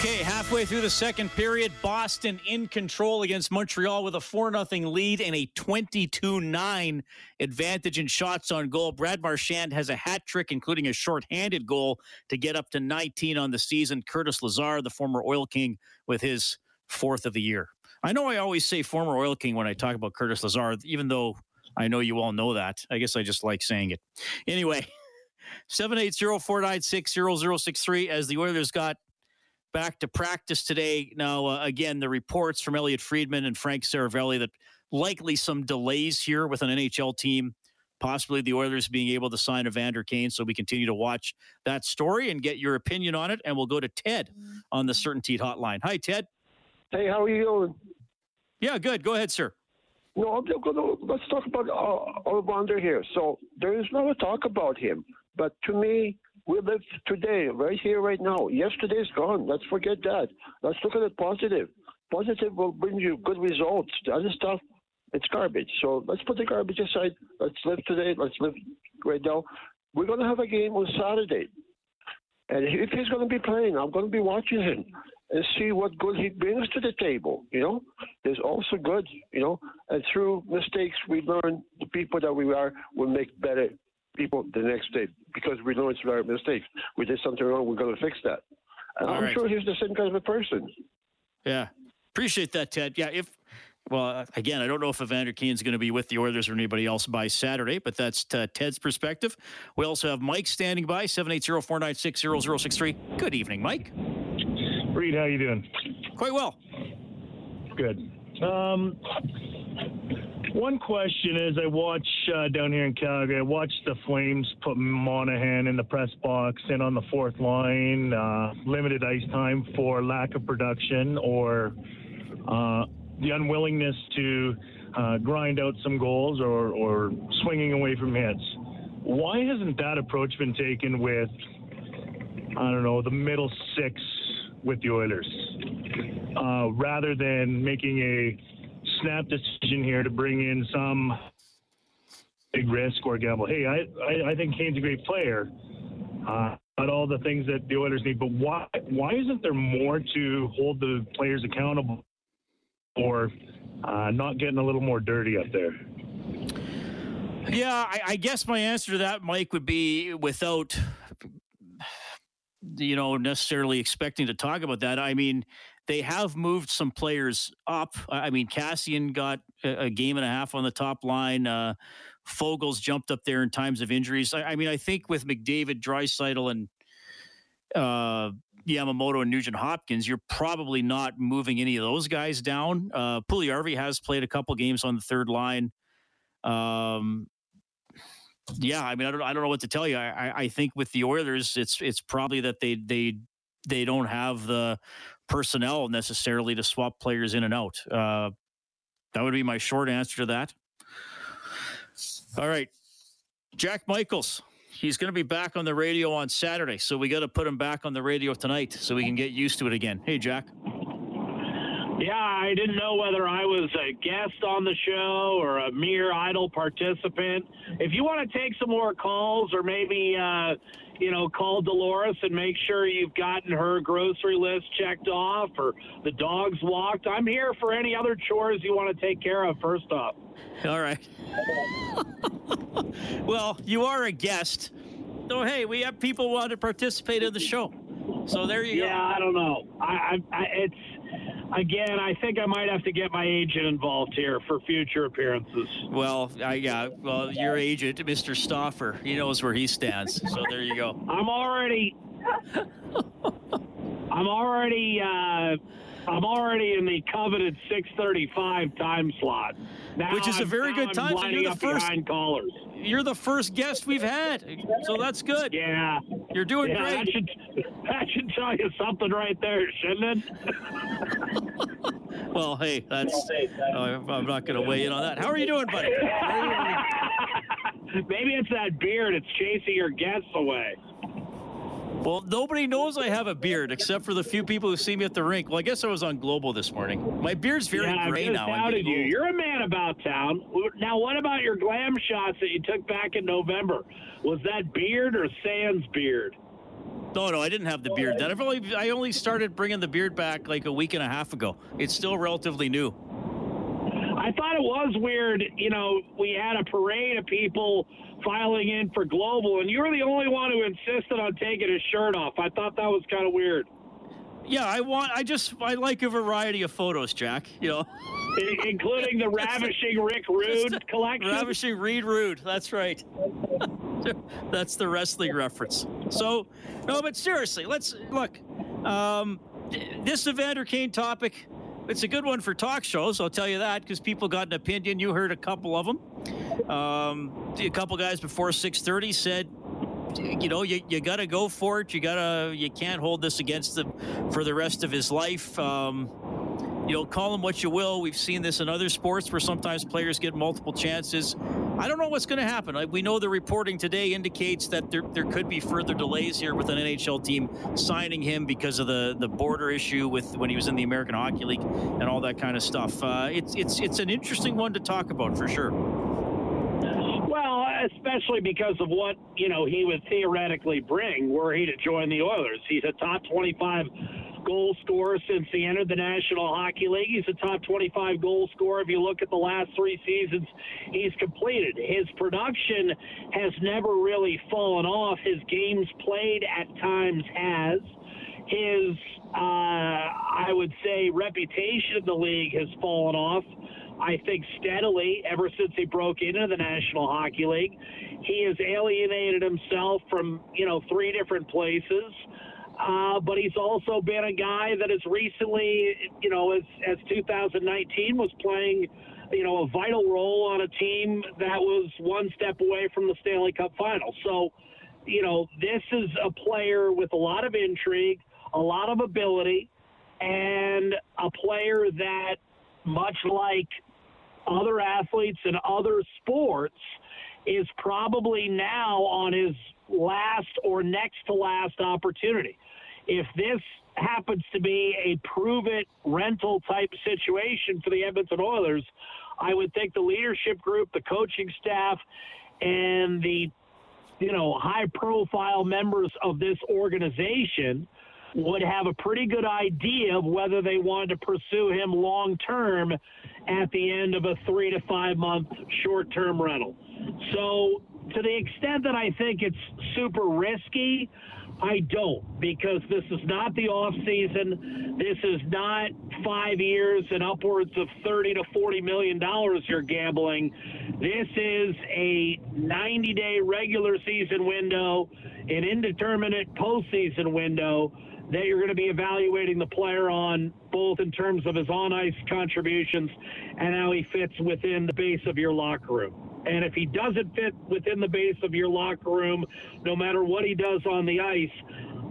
Okay, halfway through the second period, Boston in control against Montreal with a 4-0 lead and a 22-9 advantage in shots on goal. Brad Marchand has a hat trick, including a shorthanded goal to get up to 19 on the season. Curtis Lazar, the former Oil King, with his fourth of the year. I know I always say former Oil King when I talk about Curtis Lazar, even though I know you all know that. I guess I just like saying it. Anyway, 780-496-0063 as the Oilers got back to practice today. Now, again, the reports from Elliott Friedman and Frank Cervelli that likely some delays here with an NHL team, possibly the Oilers being able to sign Evander Kane. So we continue to watch that story and get your opinion on it. And we'll go to Ted on the CertainTeed hotline. Hi, Ted. Hey, how are you doing? Yeah, good. Go ahead, sir. No, let's talk about Evander here. So there is no talk about him. But to me, we live today, right here, right now. Yesterday's gone. Let's forget that. Let's look at it positive. Positive will bring you good results. The other stuff, it's garbage. So let's put the garbage aside. Let's live today. Let's live right now. We're going to have a game on Saturday. And if he's going to be playing, I'm going to be watching him and see what good he brings to the table, you know. There's also good, you know. And through mistakes, we learn the people that we are will make better people the next day, because we know it's our mistakes. We did something wrong. We're going to fix that. I'm sure he's the same kind of a person. Yeah. Appreciate that, Ted. Yeah. Well, again, I don't know if Evander Kane's going to be with the Oilers or anybody else by Saturday, but that's Ted's perspective. We also have Mike standing by, 780-496-0063. Good evening, Mike. Reed, how you doing? Quite well. Good. One question is, I watch down here in Calgary, I watch the Flames put Monahan in the press box and on the fourth line, limited ice time for lack of production or the unwillingness to grind out some goals or swinging away from hits. Why hasn't that approach been taken with, I don't know, the middle six with the Oilers, rather than making a snap decision here to bring in some big risk or gamble? Hey, I think Kane's a great player, but all the things that the Oilers need. But why isn't there more to hold the players accountable or not getting a little more dirty up there? Yeah, I guess my answer to that, Mike, would be without, you know, necessarily expecting to talk about that. I mean, they have moved some players up. I mean, Kassian got a game and a half on the top line. Fogel's jumped up there in times of injuries. I mean, I think with McDavid, Dreisaitl, and Yamamoto and Nugent Hopkins, you're probably not moving any of those guys down. Puliarvi has played a couple games on the third line. Yeah, I mean, I don't know what to tell you. I think with the Oilers, it's probably that they don't have the personnel necessarily to swap players in and out. That would be my short answer to that. All right. Jack Michaels, he's going to be back on the radio on Saturday, so we got to put him back on the radio tonight so we can get used to it again. Hey, Jack. Yeah, I didn't know whether I was a guest on the show or a mere idle participant. If you want to take some more calls or maybe call Dolores and make sure you've gotten her grocery list checked off or the dogs walked. I'm here for any other chores you want to take care of first off. All right. Well, you are a guest. So, hey, we have people who want to participate in the show. So there you go. Yeah, I don't know. Again, I think I might have to get my agent involved here for future appearances. Well, your agent, Mr. Stauffer, he knows where he stands. So there you go. I'm already I'm already in the coveted 6:35 time slot. Now, which is a very good time. So you're the first. You're the first guest we've had, so that's good. Yeah, you're doing great. That should tell you something right there, shouldn't it? Well, hey, I'm not going to weigh in on that. How are you doing, buddy? Maybe it's that beard. It's chasing your guests away. Well, nobody knows I have a beard except for the few people who see me at the rink. Well, I guess I was on Global this morning. My beard's very gray now. I doubted you. You're a man about town. Now, what about your glam shots that you took back in November? Was that beard or Sans beard? No, I didn't have the beard then. I only started bringing the beard back like a week and a half ago. It's still relatively new. I thought it was weird, we had a parade of people filing in for Global, and you were the only one who insisted on taking his shirt off. I thought that was kind of weird. Yeah, I like a variety of photos, Jack, Including the ravishing Rick Rude collection. Ravishing Reed Rude, that's right. That's the wrestling reference. So, no, but seriously, let's look. This Evander Kane topic, it's a good one for talk shows, I'll tell you that, because people got an opinion. You heard a couple of them. A couple guys before 6:30 said, you got to go for it. You can't hold this against him for the rest of his life. Call him what you will. We've seen this in other sports where sometimes players get multiple chances. I don't know what's going to happen. We know the reporting today indicates that there could be further delays here with an NHL team signing him because of the border issue with when he was in the American Hockey League and all that kind of stuff. It's an interesting one to talk about for sure. Well, especially because of what, he would theoretically bring were he to join the Oilers. He's a top 25 goal scorer since he entered the National Hockey League. He's a top 25 goal scorer. If you look at the last three seasons he's completed, his production has never really fallen off. His games played at times has. His, I would say, reputation in the league has fallen off, I think, steadily ever since he broke into the National Hockey League. He has alienated himself from, three different places. But he's also been a guy that has recently, as 2019 was playing, a vital role on a team that was one step away from the Stanley Cup final. So, this is a player with a lot of intrigue, a lot of ability, and a player that, much like other athletes in other sports, is probably now on his last or next to last opportunity. If this happens to be a prove-it rental type situation for the Edmonton Oilers, I would think the leadership group, the coaching staff, and the high-profile members of this organization would have a pretty good idea of whether they wanted to pursue him long-term at the end of a 3 to 5 month short-term rental. So to the extent that I think it's super risky, I don't, because this is not the off-season. This is not 5 years and upwards of $30 to $40 million you're gambling. This is a 90-day regular season window, an indeterminate postseason window that you're going to be evaluating the player on, both in terms of his on-ice contributions and how he fits within the base of your locker room. And if he doesn't fit within the base of your locker room, no matter what he does on the ice,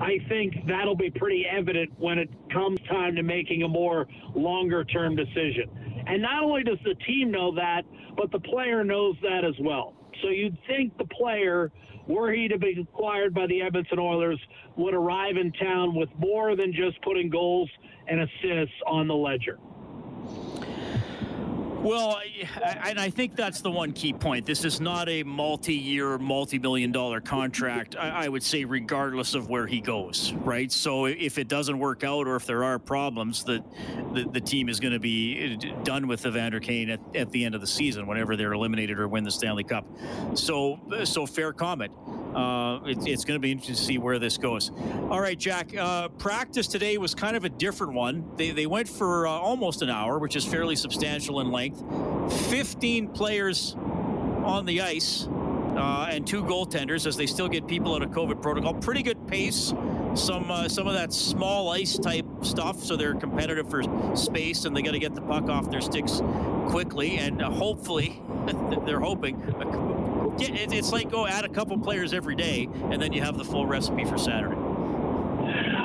I think that'll be pretty evident when it comes time to making a more longer-term decision. And not only does the team know that, but the player knows that as well. So you'd think the player, were he to be acquired by the Edmonton Oilers, would arrive in town with more than just putting goals and assists on the ledger. Well, and I think that's the one key point. This is not a multi-year, multi-million-dollar contract, I would say, regardless of where he goes, right? So if it doesn't work out or if there are problems, that the team is going to be done with Evander Kane at the end of the season, whenever they're eliminated or win the Stanley Cup. So fair comment. It's going to be interesting to see where this goes. All right, Jack, practice today was kind of a different one. They went for almost an hour, which is fairly substantial in length. 15 players on the ice and two goaltenders, as they still get people out of COVID protocol. Pretty good pace some of that small ice type stuff, so they're competitive for space and they got to get the puck off their sticks quickly, and hopefully they're hoping it's like go add a couple players every day and then you have the full recipe for Saturday.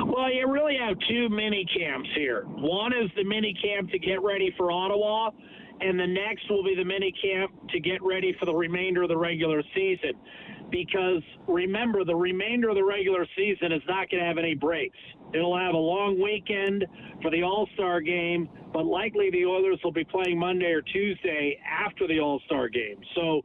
Well, you really have two mini camps here. One is the mini camp to get ready for Ottawa, and the next will be the mini camp to get ready for the remainder of the regular season. Because remember, the remainder of the regular season is not going to have any breaks. It'll have a long weekend for the All-Star game, but likely the Oilers will be playing Monday or Tuesday after the All-Star game. So,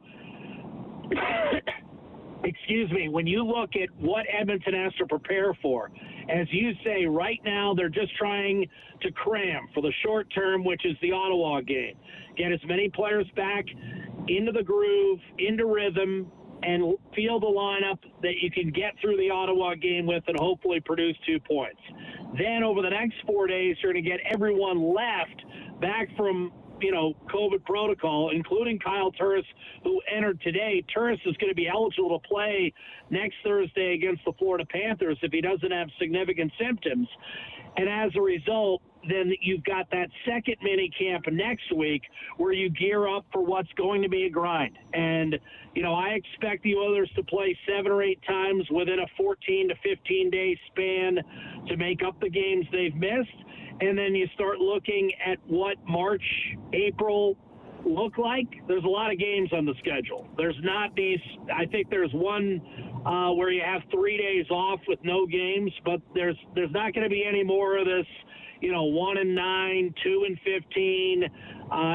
excuse me, when you look at what Edmonton has to prepare for, as you say, right now they're just trying to cram for the short term, which is the Ottawa game. Get as many players back into the groove, into rhythm, and feel the lineup that you can get through the Ottawa game with and hopefully produce 2 points. Then over the next 4 days, you're going to get everyone left back from, COVID protocol, including Kyle Turris, who entered today. Turris is going to be eligible to play next Thursday against the Florida Panthers if he doesn't have significant symptoms. And as a result, then you've got that second mini camp next week where you gear up for what's going to be a grind. And, I expect the Oilers to play 7 or 8 times within a 14 to 15-day span to make up the games they've missed. And then you start looking at what March, April look like. There's a lot of games on the schedule. There's not these, I think there's one where you have 3 days off with no games, but there's not going to be any more of this, 1-9, 2-15,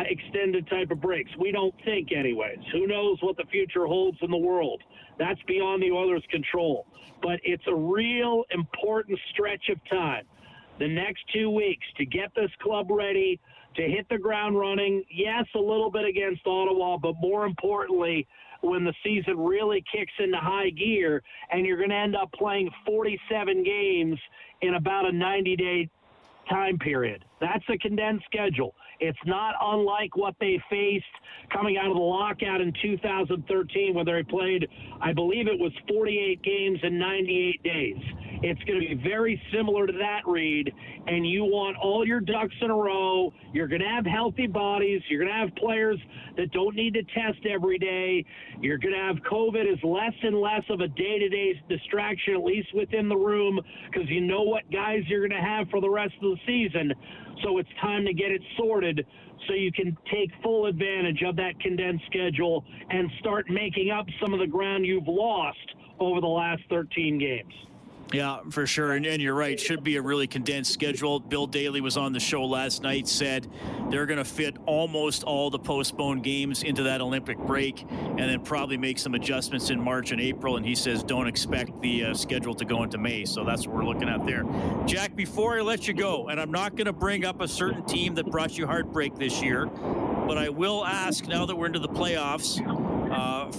extended type of breaks. We don't think anyways. Who knows what the future holds in the world? That's beyond the Oilers' control. But it's a real important stretch of time, the next 2 weeks, to get this club ready, to hit the ground running. Yes, a little bit against Ottawa, but more importantly, when the season really kicks into high gear, and you're going to end up playing 47 games in about a 90-day time period. That's a condensed schedule. It's not unlike what they faced coming out of the lockout in 2013, where they played, I believe it was 48 games in 98 days. It's going to be very similar to that, Reed, and you want all your ducks in a row. You're going to have healthy bodies. You're going to have players that don't need to test every day. You're going to have COVID as less and less of a day-to-day distraction, at least within the room, because you know what guys you're going to have for the rest of the season. So it's time to get it sorted so you can take full advantage of that condensed schedule and start making up some of the ground you've lost over the last 13 games. Yeah, for sure. And you're right. Should be a really condensed schedule. Bill Daly was on the show last night, said they're going to fit almost all the postponed games into that Olympic break and then probably make some adjustments in March and April. And he says don't expect the schedule to go into May. So that's what we're looking at there. Jack, before I let you go, and I'm not going to bring up a certain team that brought you heartbreak this year, but I will ask, now that we're into the playoffs,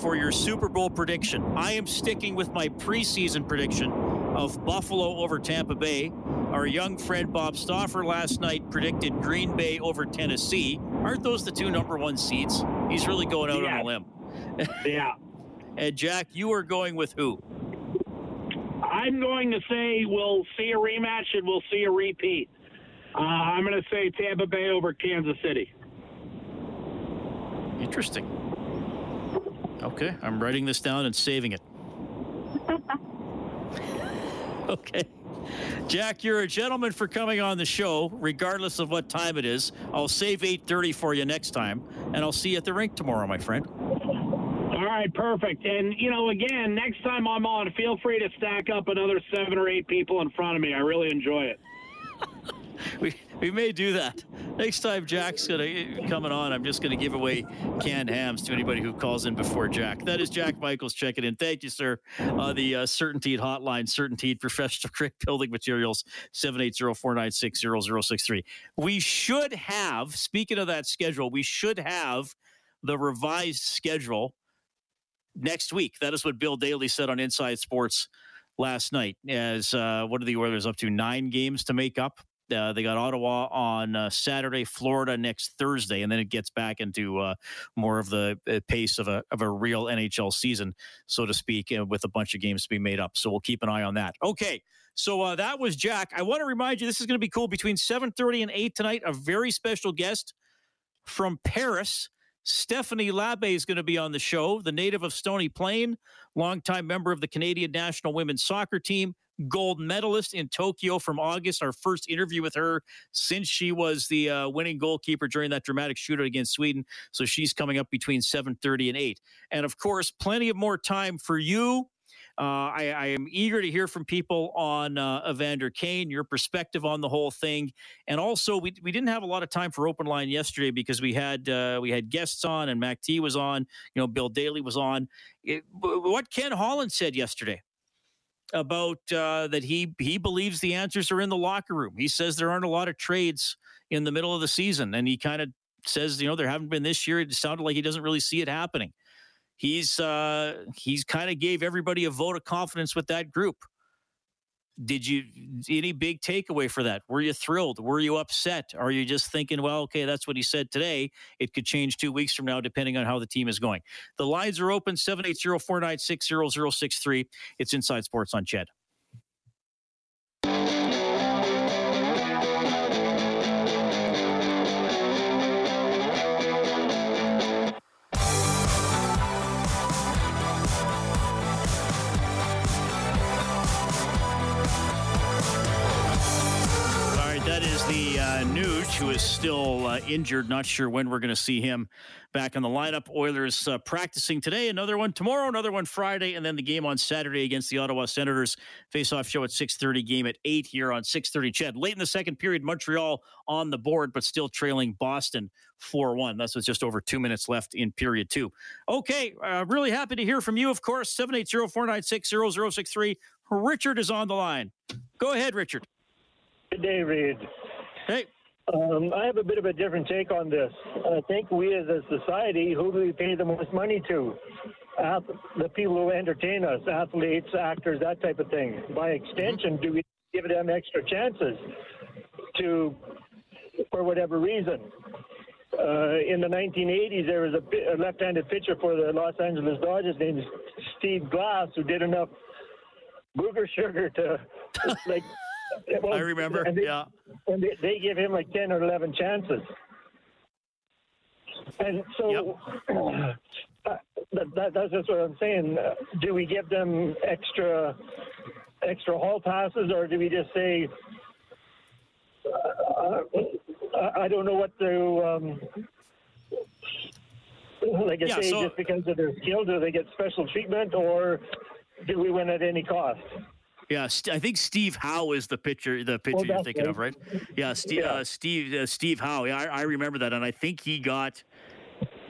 for your Super Bowl prediction. I am sticking with my preseason prediction of Buffalo over Tampa Bay. Our young friend Bob Stauffer last night predicted Green Bay over Tennessee. Aren't those the two #1 seeds? He's really going out on a limb. Yeah. And Jack, you are going with who? I'm going to say we'll see a rematch and we'll see a repeat. I'm going to say Tampa Bay over Kansas City. Interesting. Okay, I'm writing this down and saving it. Okay. Jack, you're a gentleman for coming on the show, regardless of what time it is. I'll save 8:30 for you next time, and I'll see you at the rink tomorrow, my friend. All right, perfect. And, again, next time I'm on, feel free to stack up another 7 or 8 people in front of me. I really enjoy it. We may do that. Next time Jack's coming on, I'm just going to give away canned hams to anybody who calls in before Jack. That is Jack Michaels checking in. Thank you, sir. The CertainTeed hotline, CertainTeed Professional Grade Building Materials, 780-496-0063. We should have, speaking of that schedule, we should have the revised schedule next week. That is what Bill Daly said on Inside Sports last night. As what are the Oilers up to? 9 games to make up They got Ottawa on Saturday, Florida next Thursday, and then it gets back into more of the pace of a real NHL season, so to speak, with a bunch of games to be made up. So we'll keep an eye on that. Okay, so that was Jack. I want to remind you, this is going to be cool. Between 7:30 and 8 tonight, a very special guest from Paris. Stephanie Labbe is going to be on the show, the native of Stony Plain, longtime member of the Canadian national women's soccer team, gold medalist in Tokyo from August. Our first interview with her since she was the winning goalkeeper during that dramatic shootout against Sweden. So she's coming up between 7:30 and 8. And, of course, plenty of more time for you. I am eager to hear from people on Evander Kane, your perspective on the whole thing. And also, we didn't have a lot of time for open line yesterday because we had guests on, and Mac T was on, Bill Daly was on. What Ken Holland said yesterday about that he believes the answers are in the locker room. He says there aren't a lot of trades in the middle of the season, and he kind of says, there haven't been this year. It sounded like he doesn't really see it happening. He's kind of gave everybody a vote of confidence with that group. Did you any big takeaway for that? Were you thrilled? Were you upset? Are you just thinking, well, okay, that's what he said today. It could change 2 weeks from now, depending on how the team is going. The lines are open 780-496-0063. It's Inside Sports on Ched. Nuge, who is still injured, not sure when we're going to see him back in the lineup. Oilers practicing today, another one tomorrow, another one Friday, and then the game on Saturday against the Ottawa Senators. Face-off show at 6:30, game at 8 here on 6:30. Ched, late in the second period, Montreal on the board, but still trailing Boston 4-1. That's with just over 2 minutes left in period two. Okay, really happy to hear from you, of course. 780-496-0063. Richard is on the line. Go ahead, Richard. Good day, Reed. Hey. I have a bit of a different take on this. I think we as a society, who do we pay the most money to? The people who entertain us, athletes, actors, that type of thing. By extension, do we give them extra chances for whatever reason? In the 1980s, there was a left-handed pitcher for the Los Angeles Dodgers named Steve Glass, who did enough booger sugar to, like... I remember, and they give him like 10 or 11 chances. And so that's just what I'm saying. Do we give them extra hall passes, or do we just say, I don't know what to... just because of their skill, do they get special treatment, or do we win at any cost? Yeah, I think Steve Howe is the pitcher you're thinking of, right? Yeah, Steve Howe. Yeah, I remember that, and I think he got.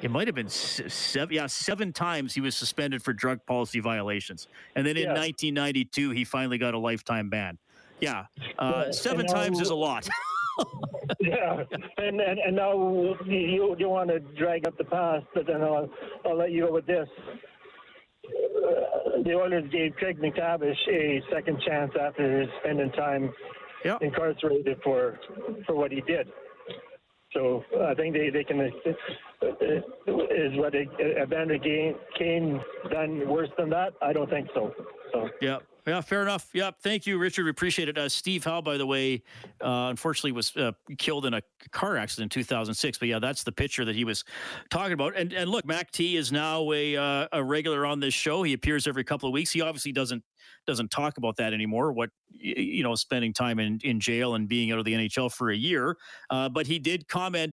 It might have been seven times he was suspended for drug policy violations, and then in 1992 he finally got a lifetime ban. Yeah, seven times is a lot. Yeah, and now you want to drag up the past, but then I'll let you go with this. The Oilers gave Craig McTavish a second chance after spending time incarcerated for what he did. So I think they can is what Evander Kane done worse than that? I don't think so. So yeah, fair enough. Yeah, thank you, Richard. We appreciate it. Steve Howe, by the way, unfortunately was killed in a car accident in 2006. But yeah, that's the pitcher that he was talking about. And look, Mac T is now a regular on this show. He appears every couple of weeks. He obviously doesn't talk about that anymore. What spending time in jail and being out of the NHL for a year. But he did comment.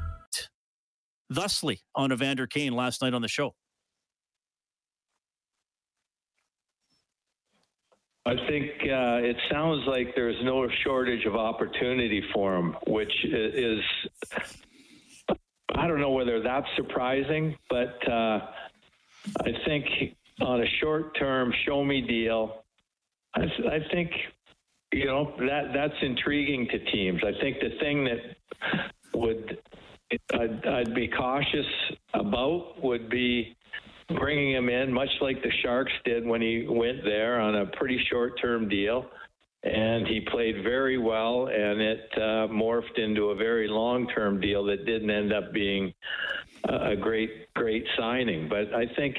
Thusly on Evander Kane last night on the show. I think it sounds like there's no shortage of opportunity for him, which is, I don't know whether that's surprising, but I think on a short-term show-me deal, I think, you know, that's intriguing to teams. I think the thing that I'd be cautious about would be bringing him in, much like the Sharks did when he went there on a pretty short-term deal, and he played very well, and it morphed into a very long-term deal that didn't end up being a great signing. But I think,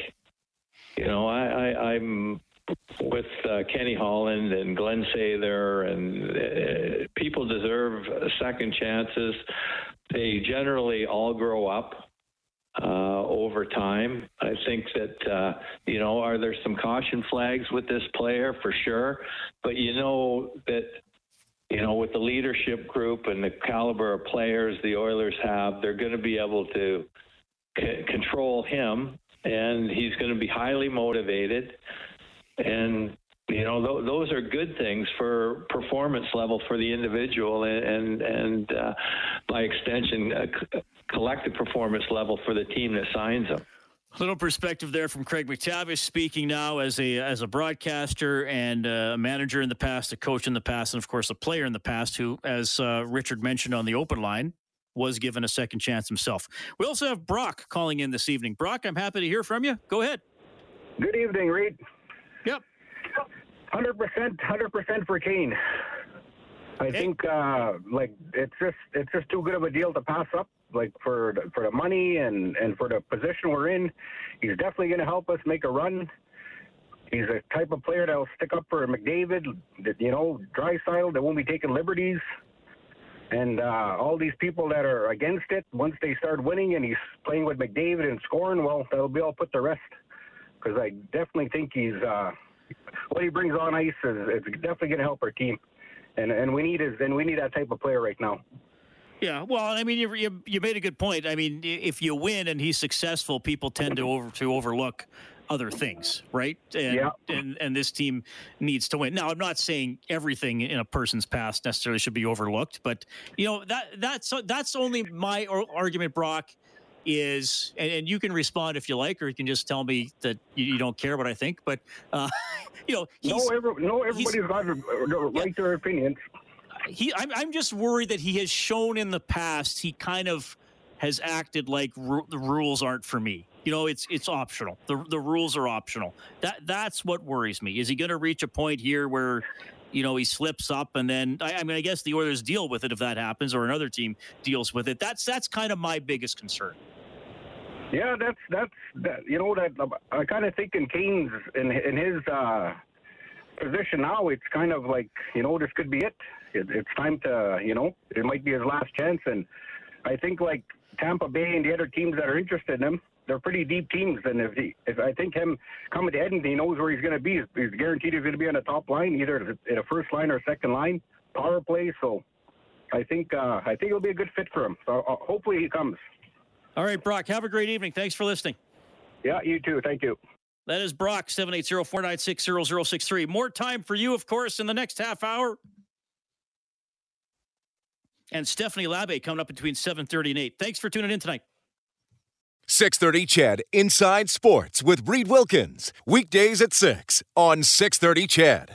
you know, I'm with Kenny Holland and Glenn Sather, and people deserve second chances. They generally all grow up over time. I think that, you know, are there some caution flags with this player? For sure. But you know that, you know, with the leadership group and the caliber of players the Oilers have, they're going to be able to control him, and he's going to be highly motivated. And, you know, those are good things for performance level for the individual and by extension, collective performance level for the team that signs them. A little perspective there from Craig McTavish, speaking now as a broadcaster and a manager in the past, a coach in the past, and of course a player in the past who, as Richard mentioned on the open line, was given a second chance himself. We also have Brock calling in this evening. Brock, I'm happy to hear from you. Go ahead. Good evening, Reed. Yep. 100% for Kane. I think like it's just too good of a deal to pass up. Like for the money and for the position we're in, he's definitely going to help us make a run. He's a type of player that'll stick up for McDavid, you know, Dreisaitl, that won't be taking liberties, and all these people that are against it. Once they start winning and he's playing with McDavid and scoring, well, that'll be all put to rest. Because I definitely think he's what he brings on ice is it's definitely going to help our team, and we need that type of player right now. Yeah, well, I mean, you made a good point. I mean, if you win and he's successful, people tend to overlook other things, right? And, yeah. And this team needs to win. Now, I'm not saying everything in a person's past necessarily should be overlooked, but you know that's only my argument, Brock. Is and you can respond if you like, or you can just tell me that you don't care what I think. But you know, everybody's got a right to their opinions. I'm just worried that he has shown in the past he kind of has acted like the rules aren't for me. You know, it's optional. The rules are optional. That's what worries me. Is he going to reach a point here where, you know, he slips up, and then I mean, I guess the Oilers deal with it if that happens, or another team deals with it. That's kind of my biggest concern. Yeah, that's you know, that I kind of think in Kane's in his position now, it's kind of like, you know, this could be it. It's time to, you know, it might be his last chance. And I think like Tampa Bay and the other teams that are interested in him, they're pretty deep teams. And if I think him coming to Edmonton, he knows where he's going to be. He's guaranteed he's going to be on the top line, either in a first line or second line power play. So I think it'll be a good fit for him. So hopefully he comes. All right, Brock, have a great evening. Thanks for listening. Yeah, you too. Thank you. That is Brock, 780-496-0063. More time for you, of course, in the next half hour. And Stephanie Labbe coming up between 7:30 and 8. Thanks for tuning in tonight. 6:30 CHED Inside Sports with Reed Wilkins. Weekdays at 6 on 6:30 CHED.